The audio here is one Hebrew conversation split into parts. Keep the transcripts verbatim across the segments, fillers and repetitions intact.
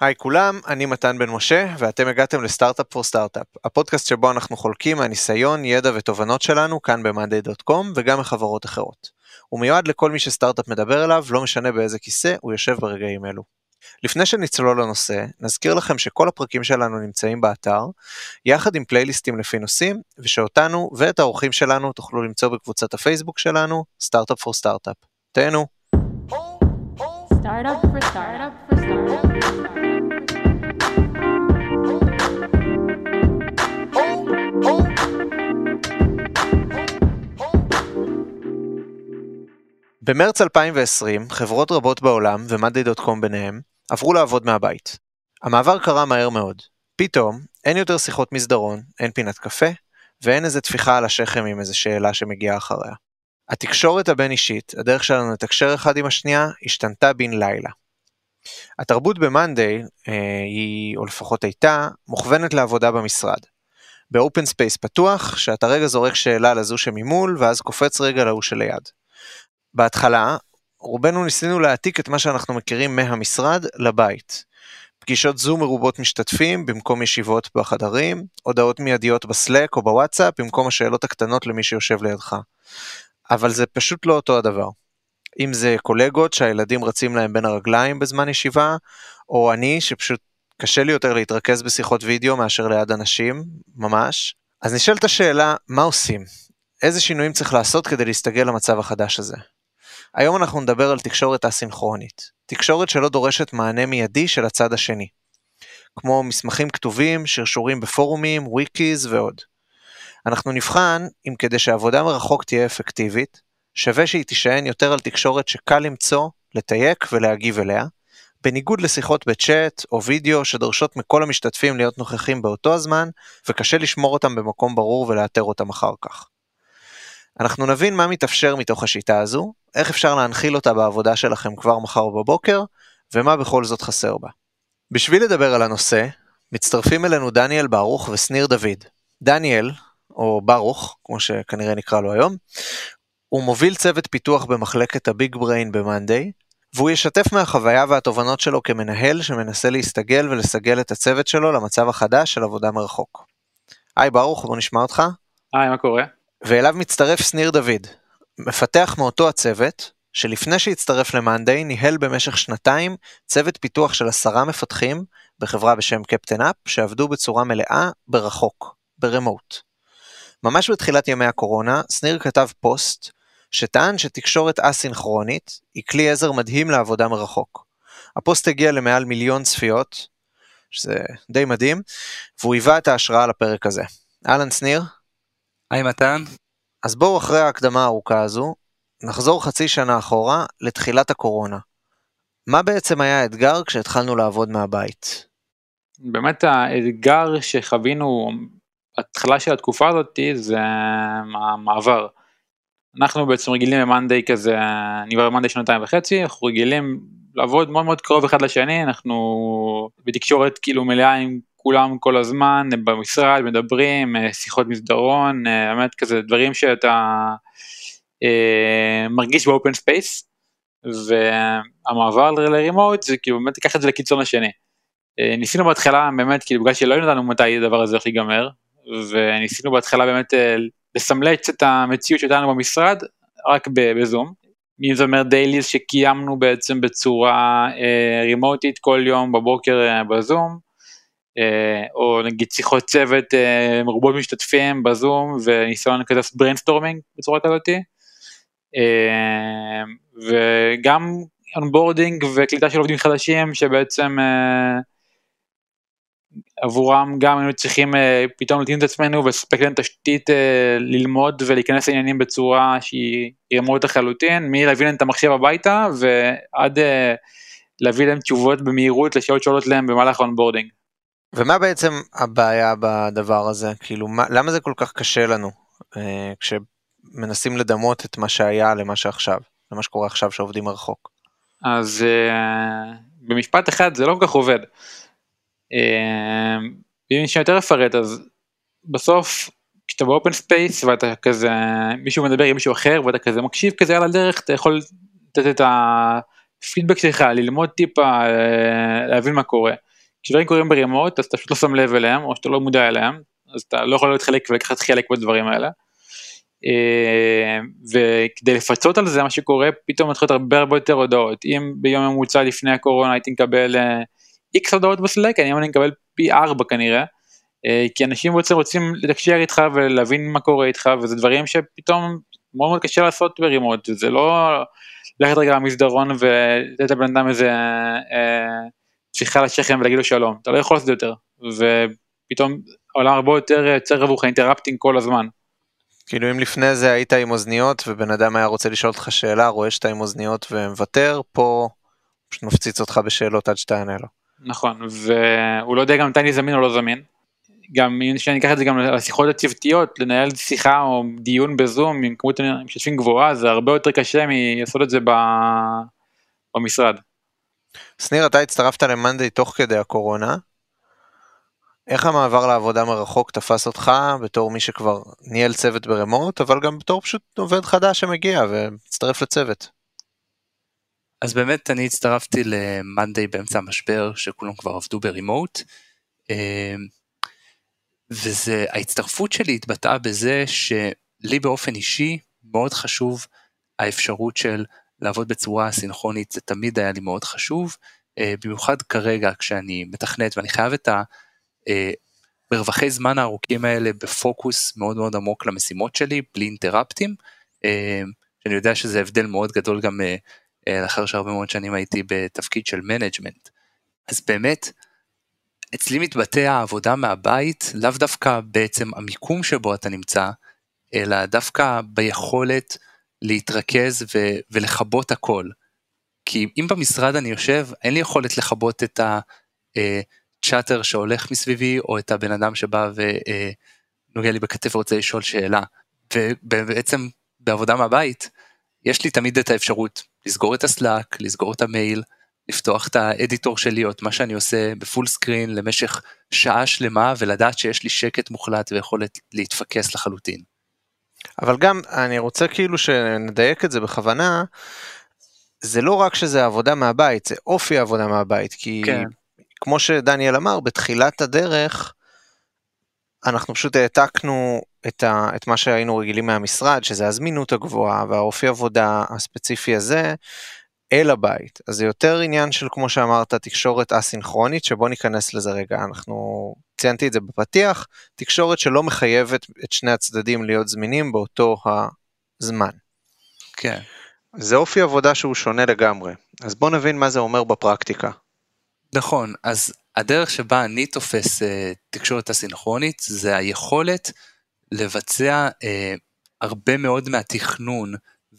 היי כולם, אני מתן בן משה, ואתם הגעתם לסטארט-אפ פור סטארט-אפ, הפודקאסט שבו אנחנו חולקים מהניסיון, ידע ותובנות שלנו כאן במאנדי דוט קום וגם מחברות אחרות. הוא מיועד לכל מי שסטארט-אפ מדבר אליו, לא משנה באיזה כיסא הוא יושב ברגעים אלו. לפני שנצלול לנושא, נזכיר לכם שכל הפרקים שלנו נמצאים באתר, יחד עם פלייליסטים לפי נושאים, ושאותנו ואת האורחים שלנו תוכלו למצוא בקבוצת הפייסבוק שלנו, סטארט-אפ פור סטארט-אפ. תהנו. Startup for startup for startup. במרץ אלפיים ועשרים, חברות רבות בעולם ומאנדי דוט קום ביניהם עברו לעבוד מהבית. המעבר קרה מהר מאוד. פתאום, אין יותר שיחות מסדרון, אין פינת קפה, ואין איזה תפיחה על השכם עם איזו שאלה שמגיעה אחריה. התקשורת הבין אישית, הדרך שלנו לתקשר אחד עם השנייה, השתנתה בן לילה. התרבות במאנדי, היא, או לפחות הייתה, מוכוונת לעבודה במשרד. באופן ספייס פתוח, שאתה רגע זורק שאלה לזו שממול, ואז קופץ רגע להוא שליד. בהתחלה, רובנו ניסינו להעתיק את מה שאנחנו מכירים מהמשרד לבית. פגישות זום מרובות משתתפים במקום ישיבות בחדרים, הודעות מיידיות בסלק או בוואטסאפ במקום השאלות הקטנות למי שיושב לידך. אבל זה פשוט לא אותו הדבר. אם זה קולגות שהילדים רצים להם בין הרגליים בזמן ישיבה, או אני שפשוט קשה לי יותר להתרכז בשיחות וידאו מאשר ליד אנשים, ממש. אז נשאלת השאלה, מה עושים? איזה שינויים צריך לעשות כדי להסתגל למצב החדש הזה? היום אנחנו נדבר על תקשורת אסינכרונית, תקשורת שלא דורשת מענה מיידי של הצד השני, כמו מסמכים כתובים, שרשורים בפורומים, וויקיז ועוד. אנחנו נבחן אם כדי שהעבודה מרחוק תהיה אפקטיבית, שווה שהיא תישען יותר על תקשורת שקל למצוא, לתייק ולהגיב אליה, בניגוד לשיחות בצ'אט או וידאו שדורשות מכל המשתתפים להיות נוכחים באותו הזמן, וקשה לשמור אותם במקום ברור ולאתר אותם אחר כך. אנחנו נבין מה מתאפשר מתוך השיטה הזו, איך אפשר להנחיל אותה בעבודה שלכם כבר מחר בבוקר, ומה בכל זאת חסר בה. בשביל לדבר על הנושא, מצטרפים אלינו דניאל ברוך וסניר דוד. דניאל, או ברוך, כמו שכנראה נקרא לו היום, הוא מוביל צוות פיתוח במחלקת הביג בריין במאנדי, והוא ישתף מהחוויה והתובנות שלו כמנהל שמנסה להסתגל ולסגל את הצוות שלו למצב החדש של עבודה מרחוק. היי ברוך, בוא נשמע אותך. היי, מה קורה? ואליו מצטרף סניר דוד, מפתח מאותו הצוות, שלפני שהצטרף למאנדי ניהל במשך שנתיים צוות פיתוח של עשרה מפתחים בחברה בשם קפטן אפ, שעבדו בצורה מלאה ברחוק, ברמוט. ממש בתחילת ימי הקורונה, סניר כתב פוסט שטען שתקשורת אסינכרונית היא כלי עזר מדהים לעבודה מרחוק. הפוסט הגיע למעל מיליון צפיות, שזה די מדהים, והוא היווה את ההשראה לפרק הזה. אהלן סניר. היי מתן. אז בואו אחרי ההקדמה הארוכה הזו, נחזור חצי שנה אחורה לתחילת הקורונה. מה בעצם היה האתגר כשהתחלנו לעבוד מהבית? באמת האתגר שחווינו התחלה של התקופה הזאת זה המעבר. אנחנו בעצם רגילים במאנדי כזה, אני כבר במאנדי שנתיים וחצי, אנחנו רגילים לעבוד מאוד מאוד קרוב אחד לשני, אנחנו בתקשורת כאילו מלאה עם כולם כל הזמן, במשרד, מדברים, שיחות מסדרון, באמת כזה דברים שאתה אה, מרגיש באופן ספייס, והמעבר לרימוט זה כאילו באמת לקחת את זה לקיצון השני. אה, ניסינו בהתחלה באמת, כאילו בגלל שלא ידענו מתי הדבר הזה הולך להיגמר, וניסינו בהתחלה באמת אה, לסמלץ את המציאות שלנו במשרד, רק בזום. אם זה אומר דייליז שקיימנו בעצם בצורה אה, רימוטית כל יום בבוקר אה, בזום, או נגיד שיחות צוות מרובות משתתפים בזום, וניסיון כזה בריינסטורמינג בצורה כזאת, וגם אונבורדינג וקליטה של עובדים חדשים, שבעצם עבורם גם היינו צריכים פתאום להתאים את עצמנו, ולספק להם תשתית ללמוד ולהיכנס לעניינים בצורה שהיא רימוטית לחלוטין, מלהביא להם את המחשב הביתה, ועד להביא להם תשובות במהירות לשאלות שעולות להם במהלך אונבורדינג. ומה בעצם הבעיה בדבר הזה? כאילו, מה, למה זה כל כך קשה לנו, אה, כשמנסים לדמות את מה שהיה למה שעכשיו, למה שקורה עכשיו שעובדים מרחוק? אז אה, במשפט אחד זה לא כל כך עובד. אה, אם שאני יותר אפרט, אז בסוף, כשאתה באופן ספייס, ואתה כזה, מישהו מדבר עם מישהו אחר, ואתה כזה מקשיב כזה על הדרך, אתה יכול לתת את פידבק שלך, ללמוד טיפה, להבין מה קורה. כשדברים קורים ברימות, אז אתה פשוט לא שם לב אליהם, או שאתה לא מודע אליהם, אז אתה לא יכול להתחלק ולקחת חלק בדברים האלה. וכדי לפצות על זה, מה שקורה, פתאום מתחילות הרבה הרבה יותר הודעות. אם ביום ממוצע לפני הקורונה הייתי מקבל איקס הודעות בסלק, היום אני מקבל פי ארבע כנראה, כי אנשים רוצים לתקשר איתך ולהבין מה קורה איתך, וזה דברים שפתאום מאוד מאוד קשה לעשות ברימות, זה לא ללכת רגע למסדרון ולתת לבן אדם איזה שיחה לשכם ולהגיד לו שלום, אתה לא יכול לעשות יותר, ופתאום העולם הרבה יותר צר רבוך, אינטראפטינג כל הזמן. כאילו אם לפני זה היית עם אוזניות, ובן אדם היה רוצה לשאול אותך שאלה, רואה שאתה עם אוזניות ומוותר, פה מפציץ אותך בשאלות עד שאתה ענה לו. נכון, והוא לא יודע גם מתי אני זמין או לא זמין, גם שאני אקח את זה גם לשיחות הצוותיות, לנהל שיחה או דיון בזום, עם כמות משתתפים גבוהה, זה הרבה יותר קשה מלעשות את זה במשרד. סניר, אתה הצטרפת למאנדי תוך כדי הקורונה, איך המעבר לעבודה מרחוק תפס אותך בתור מי שכבר ניהל צוות ברמות, אבל גם בתור פשוט עובד חדש שמגיע ומצטרף לצוות? אז באמת אני הצטרפתי למאנדי באמצע המשבר, שכולם כבר עבדו ברימוט, וההצטרפות שלי התבטאה בזה שלי באופן אישי מאוד חשוב האפשרות של לעבוד בצורה סינכרונית, זה תמיד היה לי מאוד חשוב, במיוחד כרגע כשאני מתכנת ואני חייב את ה... ברווחי זמן הארוכים האלה בפוקוס מאוד מאוד עמוק למשימות שלי, בלי אינטראפטים, שאני יודע שזה הבדל מאוד גדול גם לאחר שהרבה מאוד שנים הייתי בתפקיד של מנג'מנט. אז באמת, אצלי מתבטא העבודה מהבית, לאו דווקא בעצם המיקום שבו אתה נמצא, אלא דווקא ביכולת להתרכז ו- ולחבות הכל. כי אם במשרד אני יושב, אין לי יכולת לחבות את ה... צ'אטר שהולך מסביבי, או את הבן אדם שבא ונוגע לי בכתף ורוצה לשאול שאלה. ובעצם בעבודה מהבית, יש לי תמיד את האפשרות לסגור את הסלאק, לסגור את המייל, לפתוח את האדיטור שלי, או את מה שאני עושה בפול סקרין, למשך שעה שלמה, ולדעת שיש לי שקט מוחלט ויכולת להתפקס לחלוטין. אבל גם אני רוצה כאילו שנדייק את זה בכוונה, זה לא רק שזה עבודה מהבית, זה אופי העבודה מהבית, כי... כן. כמו שדניאל אמר, בתחילת הדרך, אנחנו פשוט העתקנו את, ה, את מה שהיינו רגילים מהמשרד, שזה הזמינות הגבוהה והאופי עבודה הספציפי הזה, אל הבית. אז זה יותר עניין של, כמו שאמרת, תקשורת אסינכרונית, שבו ניכנס לזה רגע. אנחנו ציינתי את זה בפתיח, תקשורת שלא מחייבת את שני הצדדים להיות זמינים באותו הזמן. כן. זה אופי עבודה שהוא שונה לגמרי. אז בוא נבין מה זה אומר בפרקטיקה. נכון, אז הדרך שבה אני תופס אה, תקשורת הסינכרונית, זה היכולת לבצע אה, הרבה מאוד מהתכנון,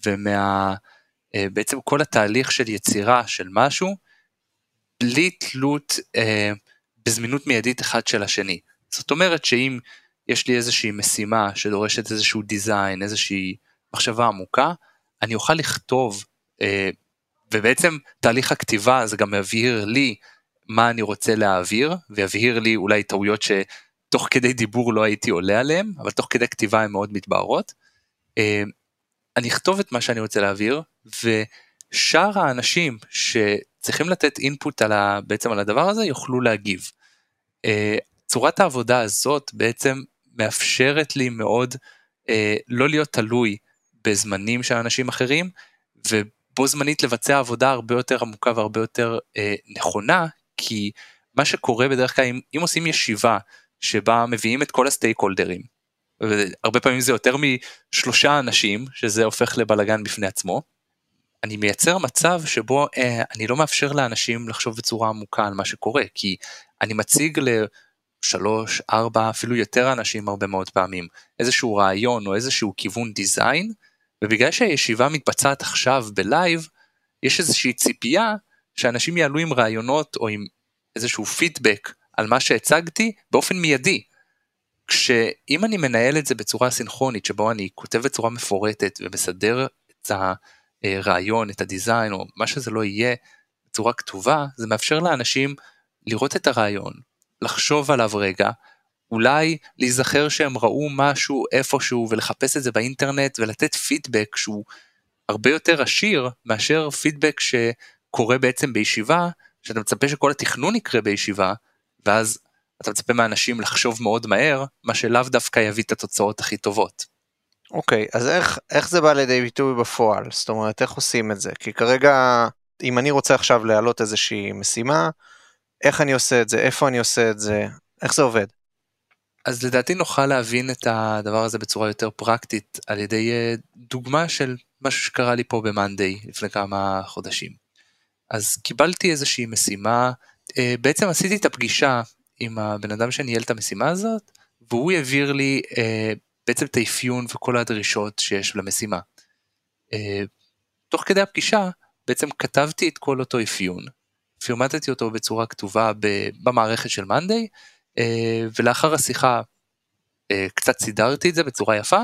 ומה, אה, בעצם כל התהליך של יצירה של משהו, בלי תלות אה, בזמינות מיידית אחד של השני. זאת אומרת שאם יש לי איזושהי משימה שדורשת איזשהו דיזיין, איזושהי מחשבה עמוקה, אני אוכל לכתוב, אה, ובעצם תהליך הכתיבה זה גם מבהיר לי, מה אני רוצה להעביר, ויבהיר לי אולי טעויות שתוך כדי דיבור לא הייתי עולה עליהם, אבל תוך כדי כתיבה הן מאוד מתבהרות. אני אכתוב את מה שאני רוצה להעביר, ושאר האנשים שצריכים לתת אינפוט על ה, בעצם על הדבר הזה, יוכלו להגיב. צורת העבודה הזאת בעצם מאפשרת לי מאוד לא להיות תלוי בזמנים של אנשים אחרים, ובו זמנית לבצע עבודה הרבה יותר עמוקה והרבה יותר נכונה, כי מה שקורה בדרך כלל, אם, אם עושים ישיבה שבה מביאים את כל הסטייק הולדרים, והרבה פעמים זה יותר משלושה אנשים, שזה הופך לבלגן בפני עצמו, אני מייצר מצב שבו אה, אני לא מאפשר לאנשים לחשוב בצורה עמוקה על מה שקורה, כי אני מציג לשלוש, ארבע, אפילו יותר אנשים הרבה מאוד פעמים, איזשהו רעיון או איזשהו כיוון דיזיין, ובגלל שהישיבה מתבצעת עכשיו בלייב, יש איזושהי ציפייה, שאנשים יעלו עם רעיונות או עם איזשהו פידבק על מה שהצגתי באופן מיידי, כשאם אני מנהל את זה בצורה סינכרונית, שבו אני כותב בצורה מפורטת ומסדר את הרעיון, את הדיזיין או מה שזה לא יהיה בצורה כתובה, זה מאפשר לאנשים לראות את הרעיון, לחשוב עליו רגע, אולי להיזכר שהם ראו משהו איפשהו ולחפש את זה באינטרנט ולתת פידבק שהוא הרבה יותר עשיר מאשר פידבק ש... קורה בעצם בישיבה, שאתה מצפה שכל התכנון יקרה בישיבה, ואז אתה מצפה מהאנשים לחשוב מאוד מהר, מה שלאו דווקא יביא את התוצאות הכי טובות. אוקיי, אז איך, איך זה בא לידי ביטוי בפועל? זאת אומרת, איך עושים את זה? כי כרגע, אם אני רוצה עכשיו להעלות איזושהי משימה, איך אני עושה את זה? איפה אני עושה את זה? איך זה עובד? אז לדעתי נוכל להבין את הדבר הזה בצורה יותר פרקטית, על ידי דוגמה של משהו שקרה לי פה במאנדי, לפני כמה חודשים. אז קיבלתי איזושהי משימה, בעצם עשיתי את הפגישה עם הבן אדם שניהל את המשימה הזאת, והוא העביר לי בעצם את האפיון וכל הדרישות שיש למשימה. תוך כדי הפגישה, בעצם כתבתי את כל אותו אפיון, פירמטתי אותו בצורה כתובה במערכת של מאנדי, ולאחר השיחה קצת סידרתי את זה בצורה יפה,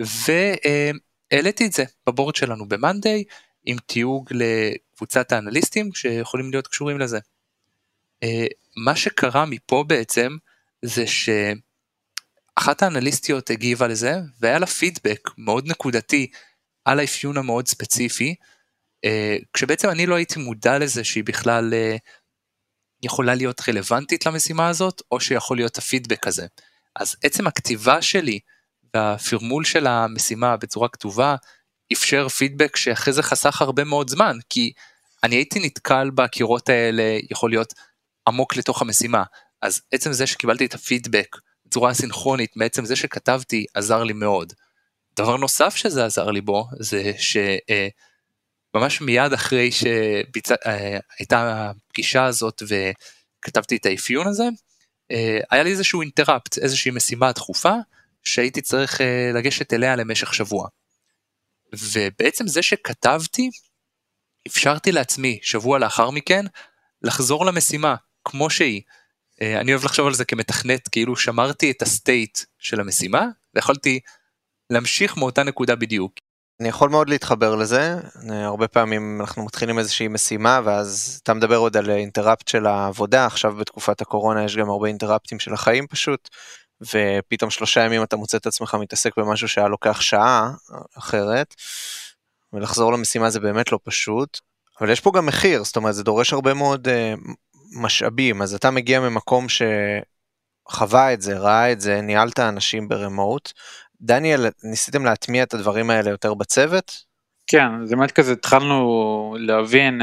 והעליתי את זה בבורד שלנו במאנדי, עם תיוג לקבוצת האנליסטים שיכולים להיות קשורים לזה. מה שקרה מפה בעצם, זה שאחת האנליסטיות הגיבה לזה, והיה לה פידבק מאוד נקודתי על האפיון המאוד ספציפי, כשבעצם אני לא הייתי מודע לזה שהיא בכלל יכולה להיות רלוונטית למשימה הזאת, או שיכול להיות הפידבק הזה. אז עצם הכתיבה שלי, והפרמול של המשימה בצורה כתובה, אפשר פידבק שאחרי זה חסך הרבה מאוד זמן, כי אני הייתי נתקל בקירות האלה, יכול להיות עמוק לתוך המשימה, אז עצם זה שקיבלתי את הפידבק, בצורה סינכרונית, מעצם זה שכתבתי, עזר לי מאוד. דבר נוסף שזה עזר לי בו, זה ש... ממש מיד אחרי שהייתה הפגישה הזאת וכתבתי את האפיון הזה, היה לי איזשהו אינטראפט, איזושהי משימה דחופה, שהייתי צריך לגשת אליה למשך שבוע. ובעצם זה שכתבתי, אפשרתי לעצמי שבוע לאחר מכן, לחזור למשימה כמו שהיא. אני אוהב לחשוב על זה כמתכנת, כאילו שמרתי את הסטייט של המשימה, ויכולתי להמשיך מאותה נקודה בדיוק. אני יכול מאוד להתחבר לזה, הרבה פעמים אנחנו מתחילים איזושהי משימה, ואז אתה מדבר עוד על אינטראפט של העבודה, עכשיו בתקופת הקורונה יש גם הרבה אינטראפטים של החיים פשוט, ופתאום שלושה ימים אתה מוצא את עצמך מתעסק במשהו שהיה לוקח שעה אחרת, ולחזור למשימה זה באמת לא פשוט, אבל יש פה גם מחיר, זאת אומרת זה דורש הרבה מאוד uh, משאבים, אז אתה מגיע ממקום שחווה את זה, ראה את זה, ניהלת אנשים ברמוט, דניאל, ניסיתם להטמיע את הדברים האלה יותר בצוות? כן, זה באמת כזה, התחלנו להבין,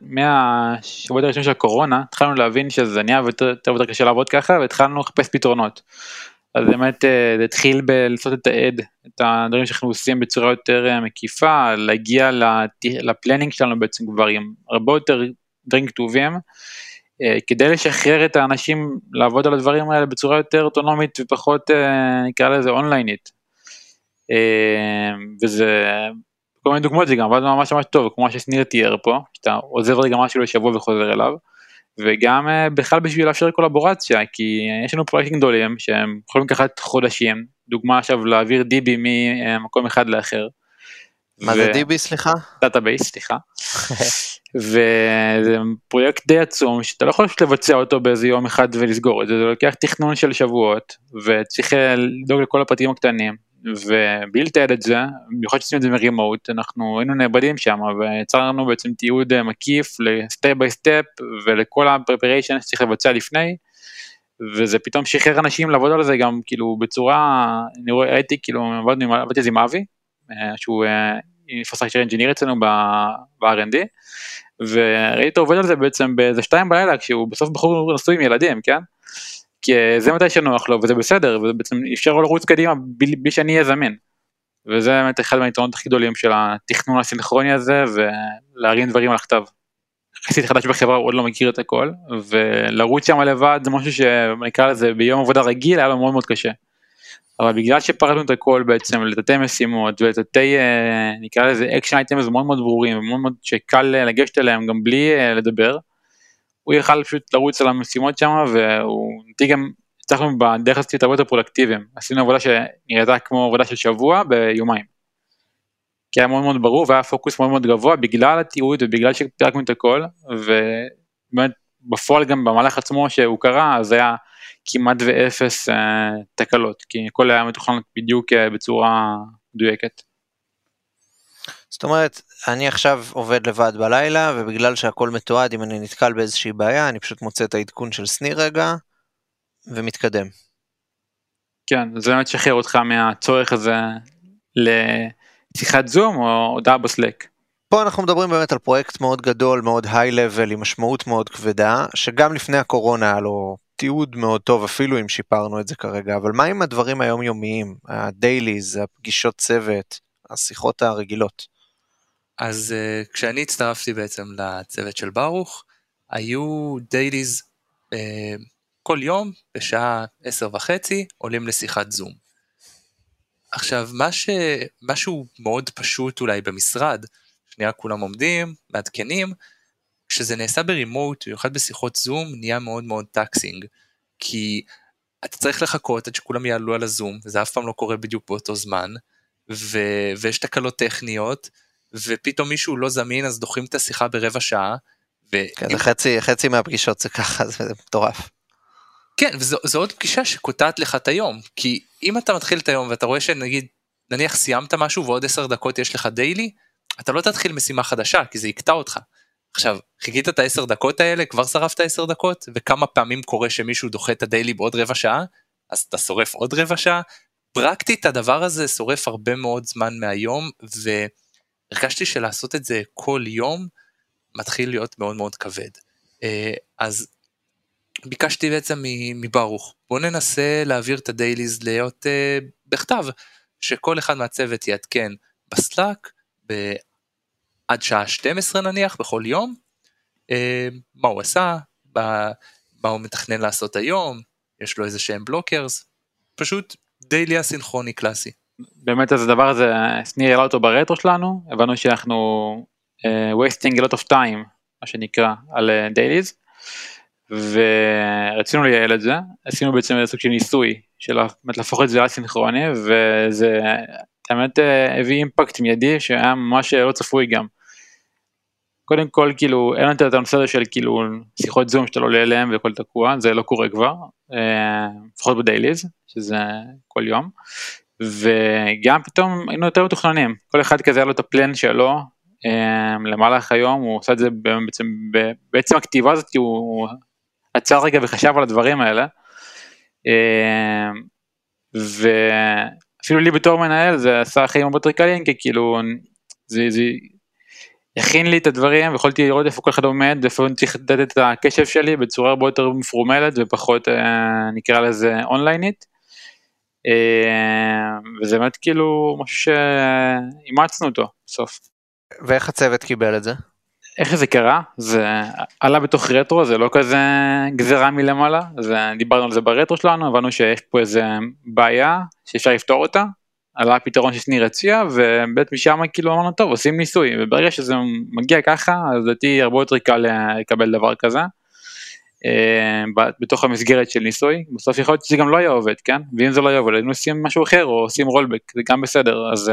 מהשבועות הראשונים של הקורונה, התחלנו להבין שזה נהיה יותר ויותר קשה לעבוד ככה, והתחלנו לחפש פתרונות. אז באמת, זה התחיל בלעשות את העד, את הדברים שאנחנו עושים בצורה יותר מקיפה, להגיע לפלנינג שלנו בעצם כבר עם הרבה יותר דברים כתובים, כדי לשחרר את האנשים לעבוד על הדברים האלה בצורה יותר אוטונומית ופחות נקרא לזה אונליינית. וזה, כל מיני דוגמאות זה גם עבד ממש ממש טוב, כמו שסניר תיאר פה, שאתה עוזב רגע משהו לשבוע וחוזר אליו, וגם בכלל בשביל לאפשר קולבורציה, כי יש לנו פרויקטים גדולים שהם יכולים לקחת חודשים, דוגמה עכשיו להעביר דיבי ממקום אחד לאחר. מה זה דיבי סליחה? דאטאבייס סליחה. וזה פרויקט די עצום, שאתה לא יכול לבצע אותו באיזה יום אחד ולסגור את זה, זה לוקח תכנון של שבועות, וצריך לדאוג לכל הפרטים הקטנים, ובלי לתעד את זה, במיוחד שעושים את זה מרימוט, אנחנו היינו נאבדים שם, ויצרנו בעצם תיעוד מקיף, לסטייפ ביי סטייפ, ולכל הפרפריישן שצריך לבצע לפני, וזה פתאום שחרר אנשים לעבוד על זה גם, כאילו בצורה, אני רואה, הייתי כאילו, עבדתי עם אבי, שהוא... infrastructure engineer אצלנו ב-אר אנד די, וראיתי עובד על זה בעצם באיזה שתיים בלילה, כשהוא בסוף בחור נשוי עם ילדים, כן? כי זה מתי שנוח לו, וזה בסדר, וזה בעצם אפשר לרוץ קדימה בלי שאני אהיה זמין. וזה באמת אחד מהיתרונות הכי גדולים של התכנון הסינכרוני הזה, ולהרים דברים על הכתב. חסיד חדש בחברה, הוא עוד לא מכיר את הכל, ולרוץ שם לבד, זה משהו שנקרא לזה ביום עבודה רגיל, היה לו מאוד מאוד קשה. אבל בגלל שפרדנו את הכל בעצם לתתי משימות ולתתי, נקרא לזה אקשן אייטמס מאוד מאוד ברורים, ומאוד מאוד שקל לגשת אליהם גם בלי לדבר, הוא יכל פשוט לרוץ על המשימות שם, והוא נתיג גם, הצלחנו בדרך הסתית הרבה יותר פרודקטיביים, עשינו עבודה שנראיתה כמו עבודה של שבוע ביומיים, כי היה מאוד מאוד ברור, והיה פוקוס מאוד מאוד גבוה, בגלל התיעוד ובגלל שפרקנו את הכל, ובאמת בפועל גם במהלך עצמו שהוא קרה, אז היה כמעט ואפס uh, תקלות, כי הכל היה מתוכנן בדיוק uh, בצורה מדויקת. זאת אומרת, אני עכשיו עובד לבד בלילה, ובגלל שהכל מתועד, אם אני נתקל באיזושהי בעיה, אני פשוט מוצא את העדכון של סניר רגע, ומתקדם. כן, זה באמת שחרר אותך מהצורך הזה לשיחת זום או הודעה בסלק. פה אנחנו מדברים באמת על פרויקט מאוד גדול, מאוד היי-לבל, עם משמעות מאוד כבדה, שגם לפני הקורונה היה לו תיעוד מאוד טוב, אפילו אם שיפרנו את זה כרגע, אבל מה עם הדברים היומיומיים, הדייליז, הפגישות צוות, השיחות הרגילות? אז uh, כשאני הצטרפתי בעצם לצוות של ברוך, היו דייליז uh, כל יום בשעה עשר וחצי, עולים לשיחת זום. עכשיו, מה ש... משהו מאוד פשוט אולי במשרד, נראה כולם עומדים, מעדכנים, כשזה נעשה ברימוט, במיוחד בשיחות זום, נהיה מאוד מאוד טקסינג, כי אתה צריך לחכות עד שכולם יעלו על הזום, וזה אף פעם לא קורה בדיוק באותו זמן, ו- ויש תקלות טכניות, ופתאום מישהו לא זמין, אז דוחים את השיחה ברבע שעה, ו- כן, אם... חצי, חצי מהפגישות זה ככה, זה מטורף. כן, וזו עוד פגישה שקוטעת לך את היום, כי אם אתה מתחיל את היום, ואתה רואה שנגיד, נניח סיימת משהו, ועוד עשר דקות יש לך דיילי, אתה לא תתחיל משימה חדשה, כי זה יקטע אותך. עכשיו, חיכית את העשר דקות האלה, כבר שרפת עשר דקות, וכמה פעמים קורה שמישהו דוחה את הדיילי בעוד רבע שעה, אז אתה שורף עוד רבע שעה. פרקטית, הדבר הזה שורף הרבה מאוד זמן מהיום, והרגשתי שלעשות את זה כל יום, מתחיל להיות מאוד מאוד כבד. אז ביקשתי בעצם מברוך, בוא ננסה להעביר את הדייליז להיות בכתב, שכל אחד מהצוות יעדכן בסלאק, עד שעה שתים עשרה נניח בכל יום, מה הוא עשה, מה הוא מתכנן לעשות היום, יש לו איזה שהם בלוקרס, פשוט דיילי הסינכרוני קלאסי. באמת אז הדבר הזה, סניר העלה אותו ברטרו שלנו, הבנו שאנחנו wasting a lot of time, מה שנקרא, על דייליז, ורצינו לייעל את זה, עשינו בעצם איזה סוג של ניסוי, של להפוך את זה לסינכרוני, וזה... באמת הביא אימפקט מיידי שהיה ממש לא צפוי גם. קודם כל, כאילו, אין לנו את הנושא הזה של כאילו, שיחות זום שאתה לא עולה אליהם וכל תקוע, זה לא קורה כבר, לפחות בדייליז, שזה כל יום, וגם פתאום היינו יותר מתוכננים, כל אחד כזה היה לו את הפלן שלו, למהלך היום, הוא עושה את זה בעצם, בעצם הכתיבה הזאת, הוא עצר רגע וחשב על הדברים האלה, ו... אפילו לי בתור מנהל, זה עשה חיים הרבה יותר קלים, כי כאילו, זה, זה הכין לי את הדברים, ויכולתי לראות איפה כל אחד עומד, איפה אני צריך לתת את הקשב שלי, בצורה הרבה יותר מפורמלת, ופחות אה, נקרא לזה אונליינית, אה, וזה באמת כאילו משהו שאימצנו אותו בסוף. ואיך הצוות קיבל את זה? איך זה קרה? זה עלה בתוך רטרו, זה לא כזה גזרה מלמעלה, אז דיברנו על זה ברטרו שלנו, הבנו שיש פה איזה בעיה שאפשר לפתור אותה, עלה הפתרון שסניר הציע, ובית משם כאילו אמרנו, טוב, עושים ניסוי, וברגע שזה מגיע ככה, אז לדעתי הרבה יותר קל לקבל דבר כזה, בתוך המסגרת של ניסוי, בסוף יכול להיות שזה גם לא היה עובד, כן? ואם זה לא היה עובד, היינו עושים משהו אחר, או עושים רולבק, זה גם בסדר, אז...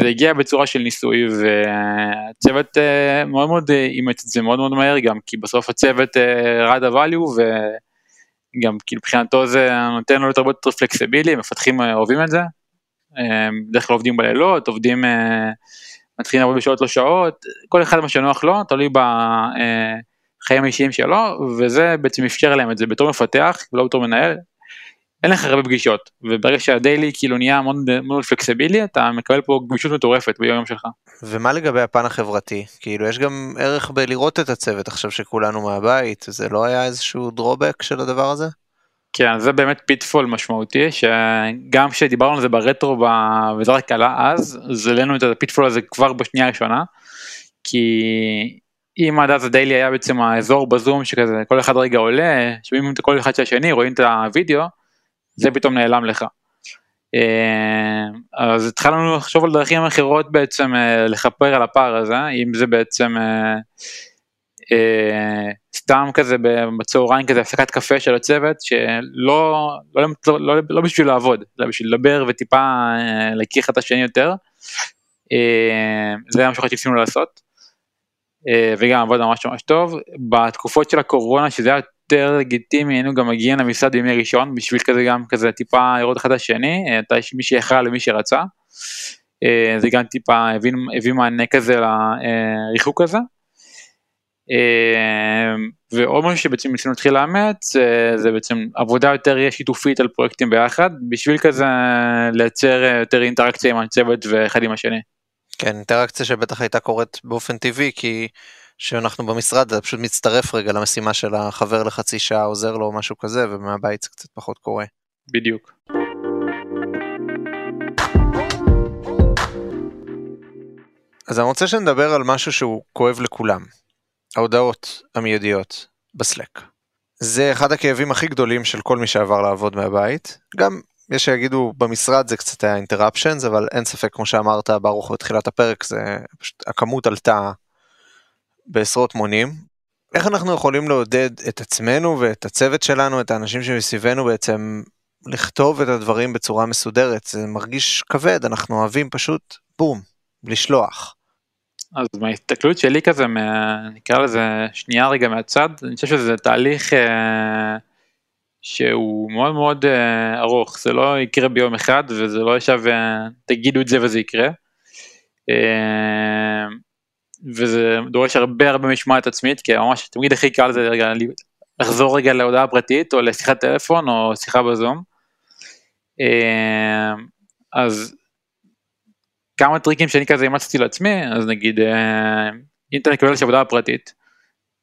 זה הגיע בצורה של ניסוי, והצוות מאוד מאוד אימץ את זה מאוד מאוד מהר גם, כי בסוף הצוות ראה דווליו, וגם כאילו מבחינתו זה נותן לו הרבה יותר פלקסיבילי, מפתחים אוהבים את זה, בדרך כלל עובדים בלילות, עובדים, מתחילים לעבוד בשעות לא שעות, כל אחד מה שנוח לו, תלוי בחיים האישיים שלו, וזה בעצם אפשר להם את זה בתור מפתח, ולא בתור מנהל, אין לך הרבה פגישות, וברגע שהדיילי כאילו נהיה מאוד פלקסיבילי, אתה מקבל פה גמישות מטורפת ביום שלך. ומה לגבי הפן החברתי? כאילו יש גם ערך בלראות את הצוות עכשיו שכולנו מהבית, זה לא היה איזשהו דרובק של הדבר הזה? כן, זה באמת פיטפול משמעותי, שגם כשדיברנו על זה ברטרו וזה רק עלה אז, אז עלינו את הפיטפול הזה כבר בשנייה הראשונה, כי... אם עד אז הדיילי היה בעצם האזור בזום שכזה, כל אחד רגע עולה, שומעים את כל אחד של השני, רואים את הוידאו, זה פתאום נעלם לך. אז התחלנו לחשוב על דרכים אחרות בעצם לחפר על הפער הזה, אם זה בעצם סתם כזה בצהריים כזה, הפסקת קפה של הצוות, שלא לא, לא, לא, לא בשביל לעבוד, אלא בשביל לדבר וטיפה להכיר את השני יותר, זה היה משהו שניסינו לעשות. וגם עבוד ממש ממש טוב, בתקופות של הקורונה, שזה היה יותר לגיטימי, היינו גם מגיעים למשרד בימי ראשון, בשביל כזה גם כזה טיפה לראות אחד השני, אתה יש מי שיכל למי שרצה, זה גם טיפה הביא מענה כזה לריחוק הזה, ועוד משהו שבעצם ניסינו להתחיל לאמץ, זה בעצם עבודה יותר שיתופית על פרויקטים ביחד, בשביל כזה לייצר יותר אינטראקציה עם הצוות ואחד עם השני. כן, אינטראקציה שבטח הייתה קורית באופן טבעי, כי שאנחנו במשרד, זה פשוט מצטרף רגע למשימה של החבר לחצי שעה, עוזר לו משהו כזה, ומהבית זה קצת פחות קורה. בדיוק. אז אני רוצה שנדבר על משהו שהוא כואב לכולם. ההודעות המיידיות בסלק. זה אחד הכאבים הכי גדולים של כל מי שעבר לעבוד מהבית. גם יש שיגידו במשרד זה קצת היה interruptions, אבל אין ספק, כמו שאמרת, ברוך בתחילת הפרק, זה פשוט, הכמות עלתה בעשרות מונים. איך אנחנו יכולים לעודד את עצמנו ואת הצוות שלנו, את האנשים שמסביבנו בעצם, לכתוב את הדברים בצורה מסודרת? זה מרגיש כבד, אנחנו אוהבים פשוט בום, לשלוח. אז בהסתכלות שלי כזה, נקרא לזה שנייה רגע מהצד, אני חושב שזה תהליך אה, שהוא מאוד מאוד אה, ארוך, זה לא יקרה ביום אחד, וזה לא ישב, אה, תגידו את זה וזה יקרה, אה, וזה דורש הרבה הרבה משמעת עצמית, כי ממש תמיד הכי קל זה רגע, לחזור רגע להודעה פרטית, או לשיחת טלפון, או שיחה בזום, אה, אז כמה טריקים שאני כזה אימצתי לעצמי, אז נגיד, אם אתה נקבל לעבודה הפרטית,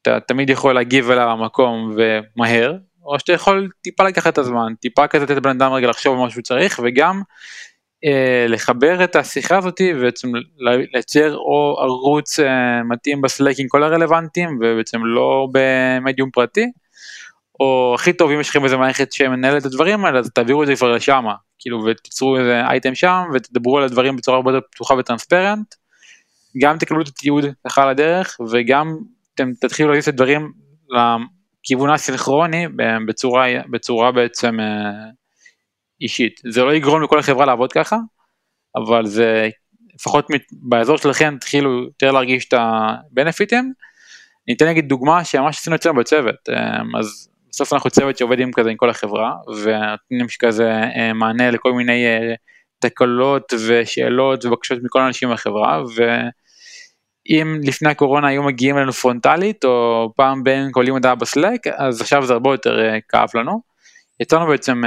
אתה תמיד יכול להגיב אליו המקום ומהר, או שאתה יכול טיפה לקחת את הזמן, טיפה כזה לתת בן אדם רגע לחשוב על מה שהוא צריך, וגם אה, לחבר את השיחה הזאת, ובעצם לייצר או ערוץ אה, מתאים בסלק עם כל הרלוונטיים, ובעצם לא במדיום פרטי, או הכי טוב אם יש לכם איזה מערכת שמנהלת את הדברים האלה, אז תעבירו את זה כבר לשם, כאילו, ותיצרו איזה אייטם שם, ותדברו על הדברים בצורה הרבה יותר פתוחה וטרנספרנט, גם תקבלו את התיעוד לך על הדרך, וגם אתם תתחילו להגיש את הדברים לכיוון הסינכרוני, בצורה, בצורה בעצם אישית. זה לא יגרום לכל החברה לעבוד ככה, אבל זה, לפחות באזור שלכם, תתחילו יותר להרגיש את הבנפיטים. ניתן נגיד דוגמה שממש עשינו אצלנו בצוות, אז בסוף אנחנו צוות שעובדים כזה עם כל החברה, ונותנים שכזה מענה לכל מיני תקלות ושאלות ובקשות מכל האנשים בחברה, ואם לפני הקורונה היו מגיעים אלינו פרונטלית, או פעם בין כל יום הודעה בסלק, אז עכשיו זה הרבה יותר כאב לנו. יצאנו בעצם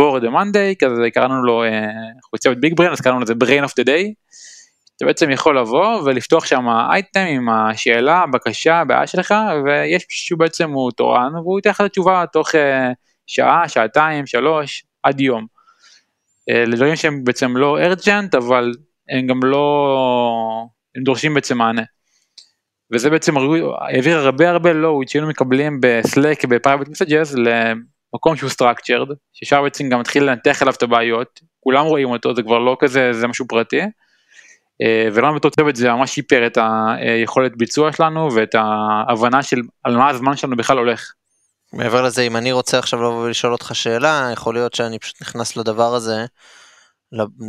board the Monday, כזה קראנו לו, אנחנו צוות ביג brain, אז קראנו לזה brain of the day, אתה בעצם יכול לבוא ולפתוח שם אייטם עם השאלה, הבקשה, הבעיה שלך, ויש שהוא בעצם הוא תורן, והוא ייתן לך את התשובה תוך שעה, שעתיים, שלוש, עד יום. לדברים שהם בעצם לא urgent, אבל הם גם לא, הם דורשים בעצם מענה. וזה בעצם העביר הרבה הרבה load שהיינו מקבלים בסלק, בפרייבט מסג'ז, למקום שהוא structured, ששם בעצם גם מתחיל לנתח אליו את הבעיות, כולם רואים אותו, זה כבר לא כזה, זה משהו פרטי, ולמה בתוצבת זה ממש שיפר את היכולת ביצוע שלנו, ואת ההבנה של על מה הזמן שלנו בכלל הולך. מעבר לזה, אם אני רוצה עכשיו לבוא ולשאול אותך שאלה, יכול להיות שאני פשוט נכנס לדבר הזה,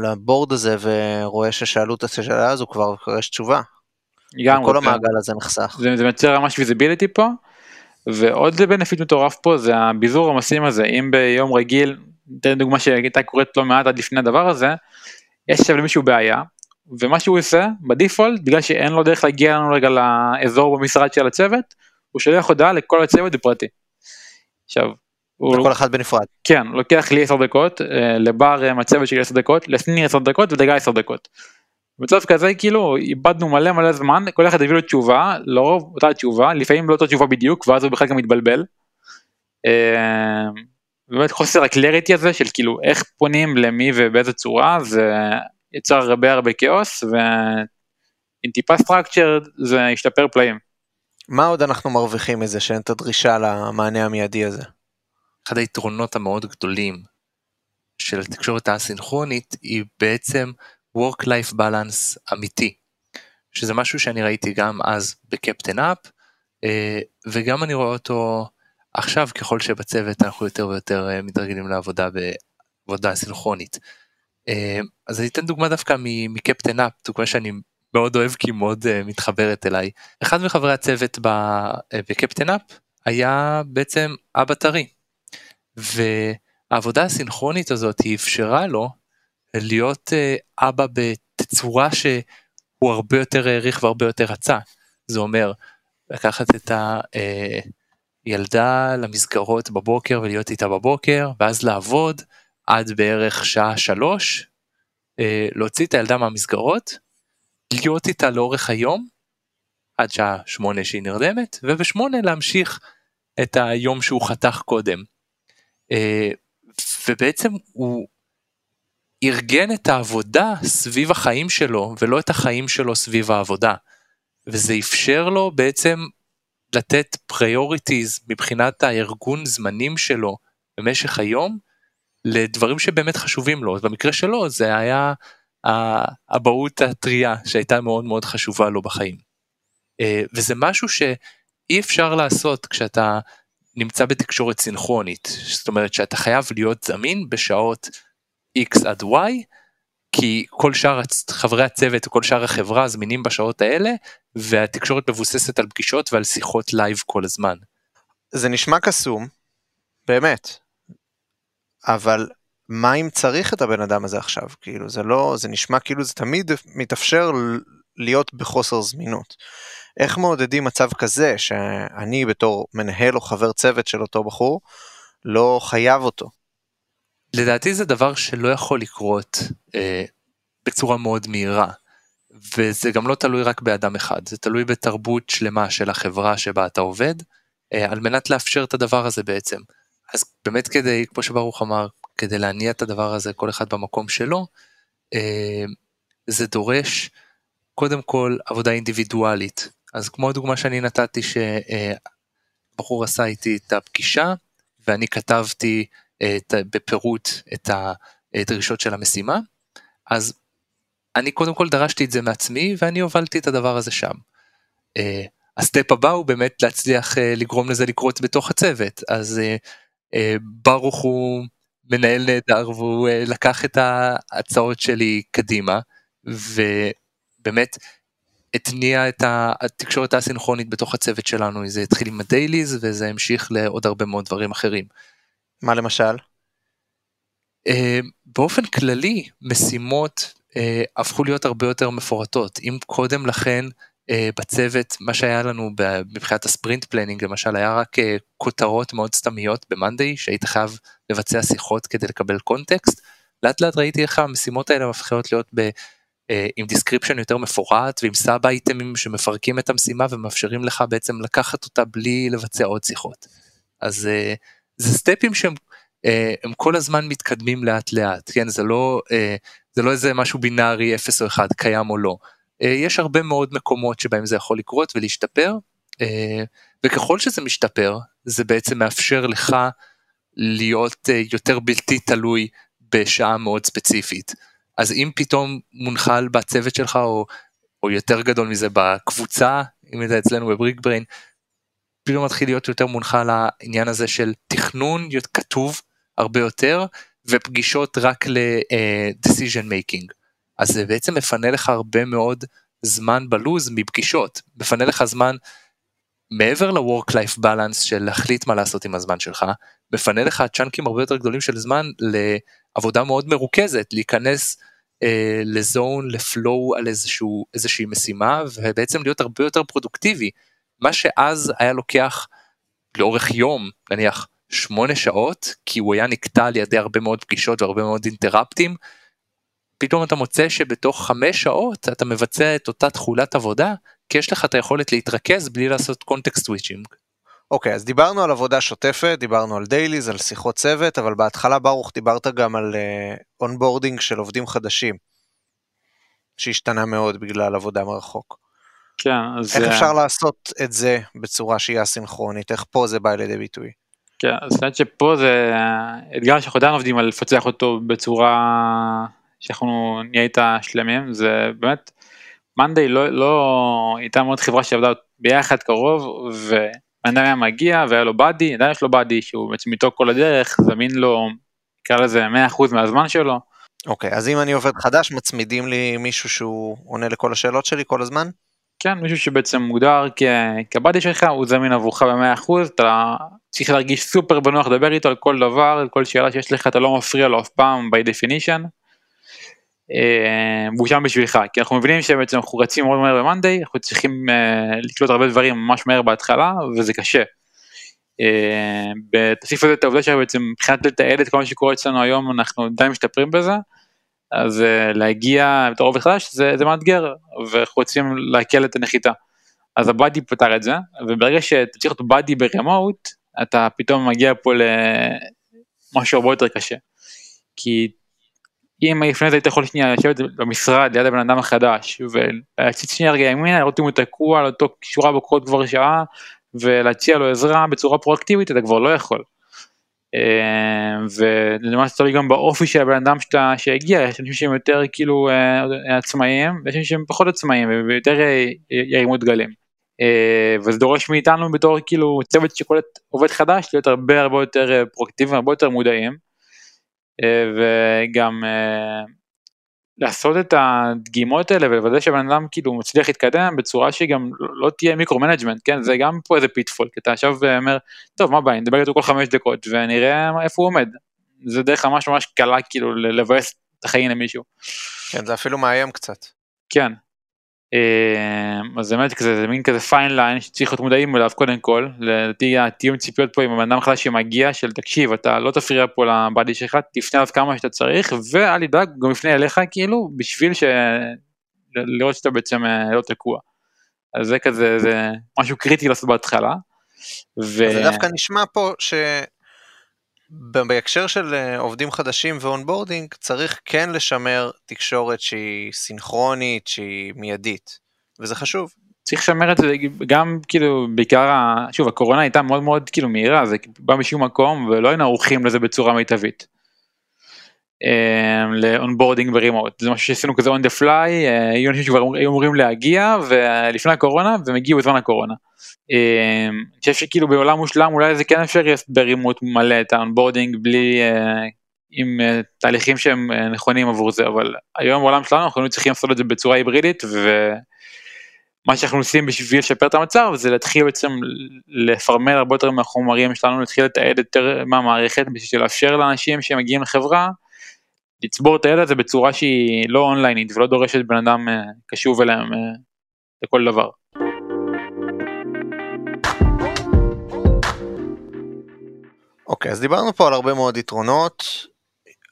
לבורד הזה, ורואה ששאלו את השאלה הזו כבר, ויש תשובה. כל המעגל הזה נחסך. זה מייצר ממש ויזיביליטי פה, ועוד זה בנפיט מטורף פה, זה הביזור המסים הזה. אם ביום רגיל, ניתן דוגמה שהייתה קורית לא מעט עד לפני הדבר הזה, יש עכשיו למישהו בעיה, ומה שהוא עושה, בדיפולט, בגלל שאין לו דרך להגיע לנו רגע לאזור במשרד של הצוות, הוא שולח הודעה לכל הצוות בפרטי. עכשיו, הוא... לכל אחד בנפרד. כן, לוקח לי עשר דקות, לבר מצוות של עשר דקות, לסניר עשר דקות ודגע עשר דקות. במצב כזה, כאילו, איבדנו מלא מלא זמן, כל אחד הביא לו תשובה, לרוב אותה תשובה, לפעמים לא אותה תשובה בדיוק, ואז הוא בכלל גם מתבלבל. באמת חוסר הקלריטי הזה, של כאילו, איך פונים למי ובאיזה צורה, זה... יצר הרבה הרבה כאוס, ועם טיפה סטרקצ'ר זה ישתפר פלאים. מה עוד אנחנו מרוויחים מזה, שאין את הדרישה למענה המיידי הזה? אחד היתרונות המאוד גדולים של התקשורת הסינכרונית, היא בעצם work-life balance אמיתי, שזה משהו שאני ראיתי גם אז בקפטן אפ, וגם אני רואה אותו עכשיו, ככל שבצוות אנחנו יותר ויותר מתרגלים לעבודה בעבודה הסינכרונית. אז אני אתן דוגמה דווקא מקפטן אפ, דוגמה שאני מאוד אוהב כי היא מאוד מתחברת אליי. אחד מחברי הצוות בקפטן אפ היה בעצם אבא טרי, והעבודה הסינכרונית הזאת היא אפשרה לו להיות אה, אבא בתצורה שהוא הרבה יותר העריך והרבה יותר רצה. זה אומר לקחת את הילדה למסגרות בבוקר ולהיות איתה בבוקר, ואז לעבוד עד בערך שעה שלוש, אה, להוציא את הילדה מהמסגרות, להיות איתה לאורך היום, עד שעה שמונה שהיא נרדמת, ובשמונה להמשיך את היום שהוא חתך קודם. ובעצם הוא ארגן את העבודה סביב החיים שלו, ולא את החיים שלו סביב העבודה. וזה אפשר לו בעצם לתת priorities מבחינת הארגון זמנים שלו במשך היום, לדברים שבאמת חשובים לו. במקרה שלו זה היה האבהות הטריה שהייתה מאוד מאוד חשובה לו בחיים. וזה משהו שאי אפשר לעשות כשאתה נמצא בתקשורת סינכרונית, זאת אומרת שאתה חייב להיות זמין בשעות X עד Y, כי כל שאר חברי הצוות וכל שאר החברה זמינים בשעות האלה, והתקשורת מבוססת על פגישות ועל שיחות לייב כל הזמן. זה נשמע קסום, באמת, אבל מה אם צריך את הבן אדם הזה עכשיו? כאילו זה לא, זה נשמע כאילו זה תמיד מתאפשר להיות בחוסר זמינות. איך מעודדים מצב כזה שאני בתור מנהל או חבר צוות של אותו בחור לא חייב אותו? לדעתי זה דבר שלא יכול לקרות אה, בצורה מאוד מהירה, וזה גם לא תלוי רק באדם אחד, זה תלוי בתרבות שלמה של החברה שבה אתה עובד, אה, על מנת לאפשר את הדבר הזה בעצם. אז באמת כדי, כמו שברוך אמר, כדי להניע את הדבר הזה כל אחד במקום שלו, אה, זה דורש קודם כל עבודה אינדיבידואלית. אז כמו הדוגמה שאני נתתי שבחור עשה איתי את הפגישה, ואני כתבתי את, בפירוט את הדרישות של המשימה, אז אני קודם כל דרשתי את זה מעצמי, ואני הובלתי את הדבר הזה שם. הסטפ הבא הוא באמת להצליח לגרום לזה לקרות בתוך הצוות, אז ברוך הוא מנהל נהדר, והוא לקח את ההצעות שלי קדימה, ו... באמת התניע את התקשורת הסינכרונית בתוך הצוות שלנו, זה התחיל עם הדייליז, וזה המשיך לעוד הרבה מאוד דברים אחרים. מה למשל? באופן כללי, משימות הפכו להיות הרבה יותר מפורטות. אם קודם לכן בצוות, מה שהיה לנו מבחינת הספרינט פלנינג, למשל, היה רק כותרות מאוד סתמיות במאנדי, שהיית חייב לבצע שיחות כדי לקבל קונטקסט, לאט לאט ראיתי איך המשימות האלה מפכות להיות ב... עם דיסקריפשן יותר מפורט, ועם סאב אייטמים שמפרקים את המשימה, ומאפשרים לך בעצם לקחת אותה בלי לבצע עוד שיחות. אז זה סטפים שהם הם כל הזמן מתקדמים לאט לאט, כן? זה לא, זה לא איזה משהו בינארי, אפס או אחד, קיים או לא. יש הרבה מאוד מקומות שבהם זה יכול לקרות ולהשתפר, וככל שזה משתפר, זה בעצם מאפשר לך להיות יותר בלתי תלוי בשעה מאוד ספציפית. אז אם פתאום מונחל בצוות שלך, או, או יותר גדול מזה בקבוצה, אם זה אצלנו בבריק בריין, פתאום מתחיל להיות יותר מונחל העניין הזה של תכנון, להיות כתוב הרבה יותר, ופגישות רק ל-decision making. אז זה בעצם מפנה לך הרבה מאוד זמן בלוז מפגישות, מפנה לך זמן מעבר ל-work-life balance של להחליט מה לעשות עם הזמן שלך, מפנה לך צ'אנקים הרבה יותר גדולים של זמן לעבודה מאוד מרוכזת, להיכנס אה, לזון, לפלואו על איזשהו, איזושהי משימה, ובעצם להיות הרבה יותר פרודוקטיבי. מה שאז היה לוקח לאורך יום, נניח שמונה שעות, כי הוא היה נקטע על ידי הרבה מאוד פגישות והרבה מאוד אינטראפטים, פתאום אתה מוצא שבתוך חמש שעות אתה מבצע את אותה תחולת עבודה, כי יש לך את היכולת להתרכז בלי לעשות קונטקסט סוויצ'ינג. אוקיי, אז דיברנו על עבודה שוטפת, דיברנו על דייליז, על שיחות צוות, אבל בהתחלה ברוך דיברת גם על אונבורדינג של עובדים חדשים, שהשתנה מאוד בגלל עבודה מרחוק. כן, אז... איך אפשר לעשות את זה בצורה שהיא הסינכרונית? איך פה זה בא לידי ביטוי? כן, זאת אומרת שפה זה אתגר שאנחנו עדיין עובדים על לפצח אותו בצורה שאנחנו נהיה איתה שלמים, זה באמת... מאנדי לא, לא, הייתה מאוד חברה שעבדה ביחד קרוב, ומאנדי היה מגיע, והיה לו בדי, עדיין יש לו בדי, שהוא בעצם איתו כל הדרך, זמין לו, נקרא לזה מאה אחוז מהזמן שלו. אוקיי, אז אם אני עובד חדש, מצמידים לי מישהו שהוא עונה לכל השאלות שלי כל הזמן? כן, מישהו שבעצם מוגדר כבדי שלך, הוא זמין עבורך ב-מאה אחוז, אתה צריך להרגיש סופר בנוח, דבר איתו על כל דבר, על כל שאלה שיש לך, אתה לא מפריע לו אף פעם, by definition. והוא שם בשבילך, כי אנחנו מבינים שבעצם אנחנו רצים מאוד מהר במאנדי, אנחנו צריכים לקלוט הרבה דברים ממש מהר בהתחלה, וזה קשה. בתסיף הזה את העובדה שבעצם מבחינת לתעד את כל מה שקורה אצלנו היום, אנחנו די משתפרים בזה, אז להגיע את הרוב החדש זה מאתגר, ואנחנו רוצים להקל את הנחיתה. אז הבאדי פותר את זה, וברגע שתמשיך את הבאדי ברמות, אתה פתאום מגיע פה למשהו הרבה יותר קשה. כי אם לפני זה היית יכול שנייה לשבת במשרד ליד הבן אדם החדש, ולהציץ שנייה רגע ימינה, לראות אם הוא תקוע על אותו שורה בקורות כבר שעה, ולהציע לו עזרה בצורה פרואקטיבית, אתה כבר לא יכול. ולמה שאתה גם באופי של הבן אדם שהגיע, יש אנשים שהם יותר כאילו עצמאיים, ויש אנשים שהם פחות עצמאיים, ויותר ירימות גלים. וזה דורש מאיתנו בתור כאילו צוות שכל עובד חדש, להיות הרבה הרבה יותר פרואקטיביים, הרבה יותר מודעים, וגם לעשות את הדגימות האלה, ולוודא שהבן אדם כאילו מצליח להתקדם, בצורה שגם לא תהיה מיקרו-מנג'מנט, כן? זה גם פה איזה פיטפול, כי אתה עכשיו אומר, טוב, מה ביי, נדבר איתו כל חמש דקות, ונראה איפה הוא עומד. זה דרך ממש ממש קלה, כאילו, לבאס את החיים למישהו. כן, זה אפילו מאיים קצת. כן. אז באמת, זה מין כזה fine line, שצריך להיות מודעים אליו קודם כל, לדעתי התיאום ציפיות פה עם הבן אדם החלש שמגיע, של תקשיב, אתה לא תפריע פה לבדי שלך, תפנה עליו כמה שאתה צריך, ואל ידאג, גם יפנה אליך כאילו, בשביל לראות שאתה בעצם לא תקוע. אז זה כזה, זה משהו קריטי לעשות בהתחלה. זה דווקא נשמע פה ש... בהקשר של עובדים חדשים ואונבורדינג, צריך כן לשמר תקשורת שהיא סינכרונית, שהיא מיידית, וזה חשוב. צריך לשמר את זה גם כאילו בעיקר, שוב, הקורונה הייתה מאוד מאוד כאילו מהירה, זה בא משום מקום, ולא היינו ערוכים לזה בצורה מיטבית. לאונבורדינג ברימות, זה משהו שעשינו כזה on the fly, היו אנשים שכבר היו אמורים להגיע, ולפני הקורונה, ומגיעו בזמן הקורונה. אני חושב שכאילו בעולם מושלם, אולי זה כן אפשר ברימות מלא את האונבורדינג, בלי, עם תהליכים שהם נכונים עבור זה, אבל היום בעולם שלנו, אנחנו צריכים לעשות את זה בצורה היברידית, ומה שאנחנו עושים בשביל לשפר את המצב, זה להתחיל בעצם לפרמל הרבה יותר מהחומרים שלנו, להתחיל לתעד יותר מהמערכת, בשביל לאפשר לאנשים שמגיעים לחברה, לצבור את הידע הזה בצורה שהיא לא אונליינית, ולא דורשת בן אדם קשוב אליהם לכל דבר. אוקיי, אז דיברנו פה על הרבה מאוד יתרונות,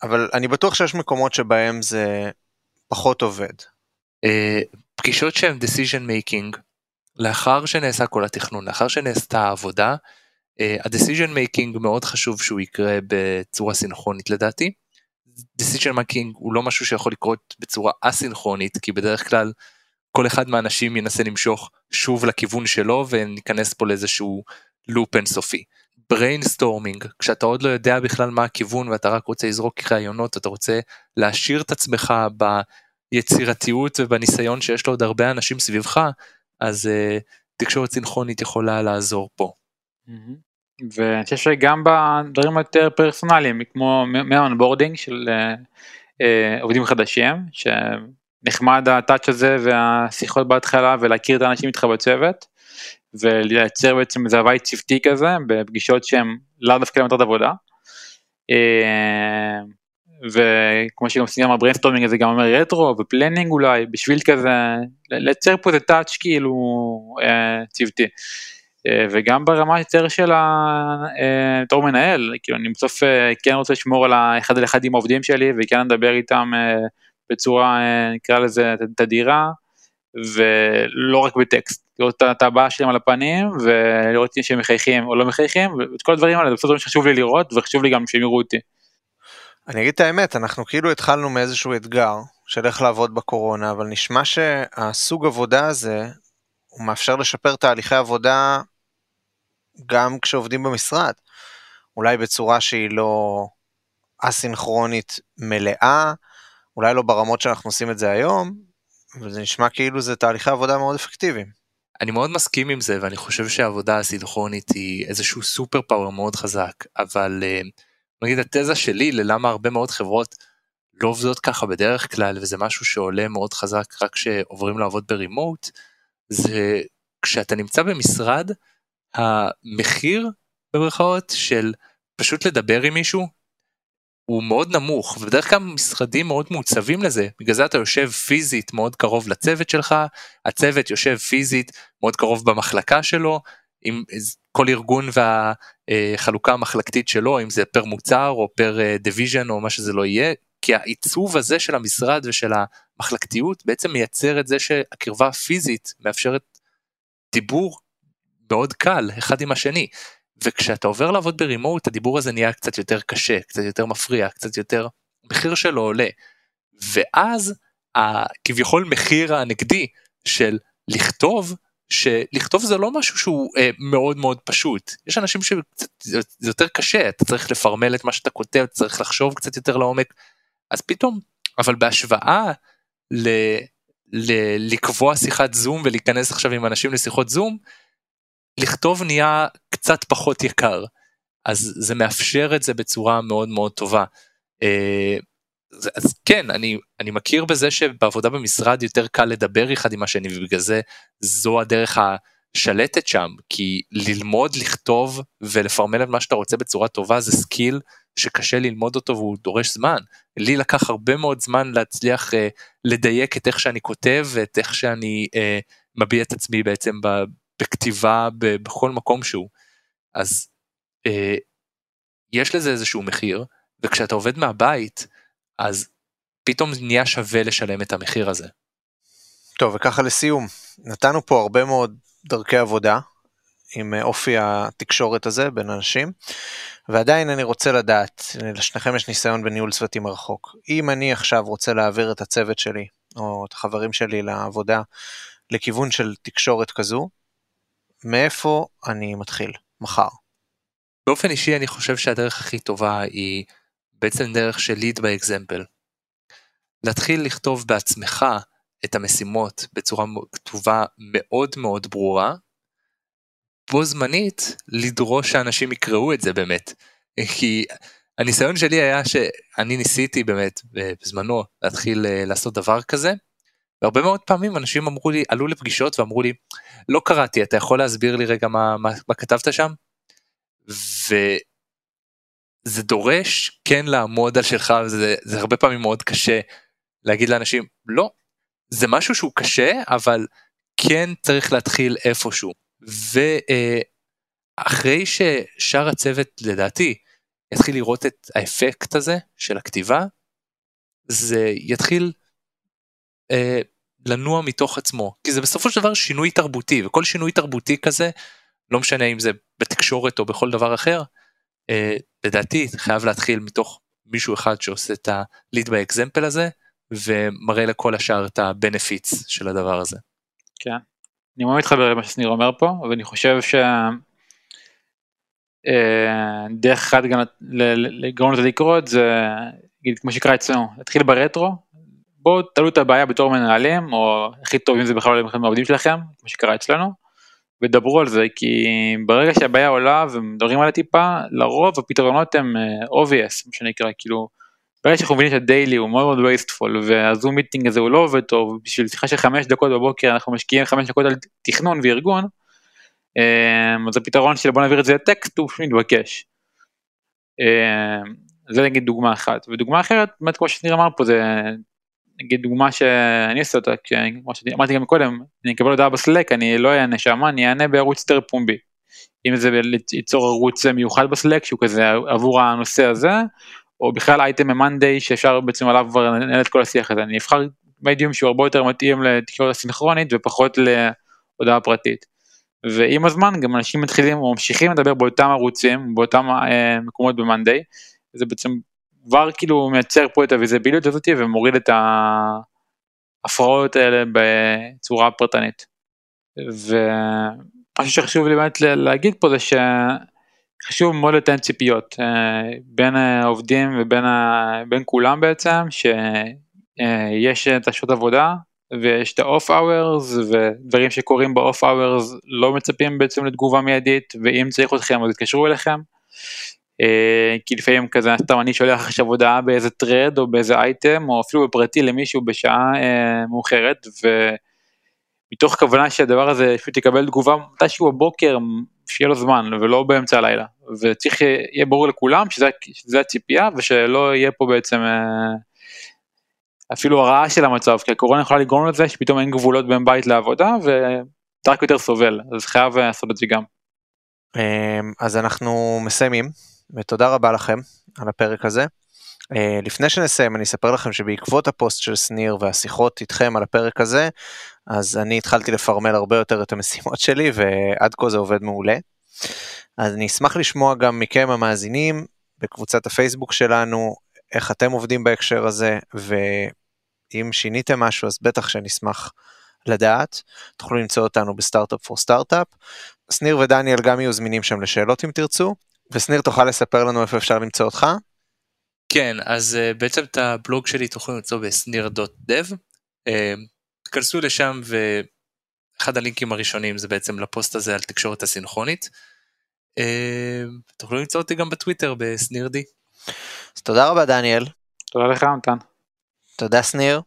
אבל אני בטוח שיש מקומות שבהם זה פחות עובד. פגישות שהן decision making, לאחר שנעשה כל התכנון, לאחר שנעשתה העבודה, ה-decision making מאוד חשוב שהוא יקרה בצורה סינכרונית לדעתי, decision making הוא לא משהו שיכול לקרות בצורה אסינכרונית, כי בדרך כלל כל אחד מהאנשים ינסה למשוך שוב לכיוון שלו, וניכנס פה לאיזשהו לופ אינסופי. brainstorming, כשאתה עוד לא יודע בכלל מה הכיוון, ואתה רק רוצה לזרוק רעיונות, אתה רוצה להשאיר את עצמך ביצירתיות ובניסיון שיש לו עוד הרבה אנשים סביבך, אז uh, תקשורת סינכרונית יכולה לעזור פה. Mm-hmm. ואני חושב שגם בדברים יותר פרסונליים, כמו מהאונבורדינג של עובדים חדשים, שנחמד הטאץ' הזה והשיחות בהתחלה, ולהכיר את האנשים איתך בצוות, ולייצר בעצם איזה הווי צוותי כזה, בפגישות שהן לאו דווקא למטרת עבודה, וכמו שגם סניר אמר, בריינסטורמינג הזה גם אומר רטרו, ופלנינג אולי, בשביל כזה, לייצר פה איזה טאץ' כאילו צוותי. וגם ברמה יותר של התור מנהל, כאילו אני בסוף כן רוצה לשמור על האחד על אחד עם העובדים שלי, וכן נדבר איתם בצורה, נקרא לזה, תדירה, ולא רק בטקסט, לראות את הבאה שלהם על הפנים, ולראות שהם מחייכים או לא מחייכים, ואת כל הדברים האלה, זה בסוף דברים שחשוב לי לראות, וחשוב לי גם שהם יראו אותי. אני אגיד את האמת, אנחנו כאילו התחלנו מאיזשהו אתגר, של איך לעבוד בקורונה, אבל נשמע שהסוג עבודה הזה, הוא מאפשר לשפר תהליכי עבודה, גם כשעובדים במשרד, אולי בצורה שהיא לא אסינכרונית מלאה, אולי לא ברמות שאנחנו עושים את זה היום, וזה נשמע כאילו זה תהליכי עבודה מאוד אפקטיביים. אני מאוד מסכים עם זה, ואני חושב שהעבודה הסינכרונית היא איזשהו סופר פאוור מאוד חזק, אבל נגיד התזה שלי ללמה הרבה מאוד חברות לא עובדות ככה בדרך כלל, וזה משהו שעולה מאוד חזק רק שעוברים לעבוד ברימוט, זה כשאתה נמצא במשרד, המחיר בברכאות של פשוט לדבר עם מישהו, הוא מאוד נמוך, ובדרך כלל משרדים מאוד מעוצבים לזה, בגלל זה אתה יושב פיזית מאוד קרוב לצוות שלך, הצוות יושב פיזית מאוד קרוב במחלקה שלו, עם כל ארגון והחלוקה המחלקתית שלו, אם זה פר מוצר או פר דיוויז'ן או מה שזה לא יהיה, כי העיצוב הזה של המשרד ושל המחלקתיות בעצם מייצר את זה שהקרבה הפיזית מאפשרת דיבור מאוד קל אחד עם השני, וכשאתה עובר לעבוד ברימוט, הדיבור הזה נהיה קצת יותר קשה, קצת יותר מפריע, קצת יותר, מחיר שלו עולה, ואז כביכול מחיר הנגדי של לכתוב, שלכתוב זה לא משהו שהוא אה, מאוד מאוד פשוט, יש אנשים שזה יותר קשה, אתה צריך לפרמל את מה שאתה כותב, אתה צריך לחשוב קצת יותר לעומק, אז פתאום, אבל בהשוואה ל, ל, לקבוע שיחת זום ולהיכנס עכשיו עם אנשים לשיחות זום, לכתוב נהיה קצת פחות יקר, אז זה מאפשר את זה בצורה מאוד מאוד טובה. אז כן, אני, אני מכיר בזה שבעבודה במשרד יותר קל לדבר אחד עם השני, ובגלל זה זו הדרך השלטת שם, כי ללמוד, לכתוב ולפרמל את מה שאתה רוצה בצורה טובה, זה סקיל שקשה ללמוד אותו והוא דורש זמן. לי לקח הרבה מאוד זמן להצליח אה, לדייק את איך שאני כותב, את איך שאני אה, מביע את עצמי בעצם ב... בכתיבה בכל מקום שהוא, אז אה, יש לזה איזשהו מחיר, וכשאתה עובד מהבית, אז פתאום נהיה שווה לשלם את המחיר הזה. טוב, וככה לסיום, נתנו פה הרבה מאוד דרכי עבודה, עם אופי התקשורת הזה בין אנשים, ועדיין אני רוצה לדעת, לשניכם יש ניסיון בניהול צוותים מרחוק, אם אני עכשיו רוצה להעביר את הצוות שלי, או את החברים שלי לעבודה, לכיוון של תקשורת כזו, מאיפה אני מתחיל מחר? באופן אישי אני חושב שהדרך הכי טובה היא בעצם דרך של lead by example. להתחיל לכתוב בעצמך את המשימות בצורה כתובה מאוד מאוד ברורה, בו זמנית לדרוש שאנשים יקראו את זה באמת, כי הניסיון שלי היה שאני ניסיתי באמת בזמנו להתחיל לעשות דבר כזה, והרבה מאוד פעמים אנשים אמרו לי, עלו לפגישות ואמרו לי, לא קראתי, אתה יכול להסביר לי רגע מה, מה, מה כתבת שם? וזה דורש כן לעמוד על שלך, זה, זה הרבה פעמים מאוד קשה להגיד לאנשים, לא, זה משהו שהוא קשה, אבל כן צריך להתחיל איפשהו. ואחרי ששאר הצוות לדעתי, יתחיל לראות את האפקט הזה של הכתיבה, זה יתחיל לנוע מתוך עצמו, כי זה בסופו של דבר שינוי תרבותי, וכל שינוי תרבותי כזה, לא משנה אם זה בתקשורת או בכל דבר אחר, לדעתי חייב להתחיל מתוך מישהו אחד שעושה את ה-lead by example הזה, ומראה לכל השאר את ה-benefits של הדבר הזה. כן, אני מאוד מתחבר למה שסניר אומר פה, אבל אני חושב שדרך אחת גם לגרום לזה לקרות, זה כמו שקרא אצלנו, להתחיל ברטרו, בואו תעלו את הבעיה בתור מנהלים, או הכי טוב אם זה בכלל לא לכם העובדים שלכם, כמו שקרה אצלנו, ודברו על זה, כי ברגע שהבעיה עולה ומדברים על הטיפה, לרוב הפתרונות הם uh, obvious, מה שנקרא, כאילו, ברגע שאנחנו מבינים שהדיילי הוא מאוד מאוד wasteful, והזום מיטינג הזה הוא לא עובד, או בשביל שיחה של חמש דקות בבוקר, אנחנו משקיעים חמש דקות על תכנון וארגון, um, אז הפתרון של בוא נעביר את זה לטקסט, הוא מתבקש. Um, זה נגיד דוגמה אחת, ודוגמה אחרת, באמת כמו שסניר אמר פה, זה נגיד דוגמה שאני עושה אותה, כמו שאמרתי גם קודם, אני אקבל הודעה בסלק, אני לא אענה שם, אני אענה בערוץ יותר פומבי. אם זה ליצור ערוץ מיוחד בסלק, שהוא כזה עבור הנושא הזה, או בכלל אייטם ממנדי, שאפשר בעצם עליו כבר לנהל את כל השיח הזה. אני אבחר מדיום שהוא הרבה יותר מתאים לתקשורת הסינכרונית, ופחות להודעה פרטית. ועם הזמן גם אנשים מתחילים, או ממשיכים לדבר באותם ערוצים, באותם מקומות במנדי, זה בעצם כבר כאילו מייצר פה את הוויזביליות הזאת ומוריד את ההפרעות האלה בצורה פרטנית. ומשהו שחשוב לי באמת להגיד פה זה שחשוב מאוד לתאם ציפיות בין העובדים ובין ה... בין כולם בעצם, שיש את השעות עבודה ויש את ה-off hours ודברים שקורים ב-off hours לא מצפים בעצם לתגובה מיידית, ואם צריך אתכם אז התקשרו אליכם. כי לפעמים כזה, סתם אני שולח עכשיו הודעה באיזה טרד או באיזה אייטם, או אפילו בפרטי למישהו בשעה מאוחרת, מתוך כוונה שהדבר הזה פשוט יקבל תגובה מתישהו בבוקר, שיהיה לו זמן, ולא באמצע הלילה. וצריך יהיה ברור לכולם שזה הציפייה, ושלא יהיה פה בעצם אפילו הרעה של המצב, כי הקורונה יכולה לגרום לזה שפתאום אין גבולות בין בית לעבודה, ודרק יותר סובל, אז חייב לעשות את זה גם. אז אנחנו מסיימים, ותודה רבה לכם על הפרק הזה. לפני שנסיים, אני אספר לכם שבעקבות הפוסט של סניר והשיחות איתכם על הפרק הזה, אז אני התחלתי לפרמל הרבה יותר את המשימות שלי, ועד כה זה עובד מעולה. אז אני אשמח לשמוע גם מכם המאזינים, בקבוצת הפייסבוק שלנו, איך אתם עובדים בהקשר הזה, ואם שיניתם משהו, אז בטח שנשמח לדעת. תוכלו למצוא אותנו בסטארט-אפ פור סטארט-אפ. סניר ודניאל גם יהיו זמינים שם לשאלות אם תרצו, וסניר תוכל לספר לנו איפה אפשר למצוא אותך? כן, אז בעצם את הבלוג שלי תוכלו למצוא בסניר דוט דב, תכנסו לשם, ואחד הלינקים הראשונים זה בעצם לפוסט הזה על תקשורת הסינכרונית, תוכלו למצוא אותי גם בטוויטר בסנירדי. אז תודה רבה דניאל. תודה לך מתן. תודה סניר.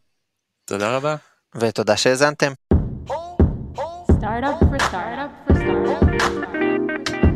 תודה רבה. ותודה שהזנתם. Start up for start up for start up.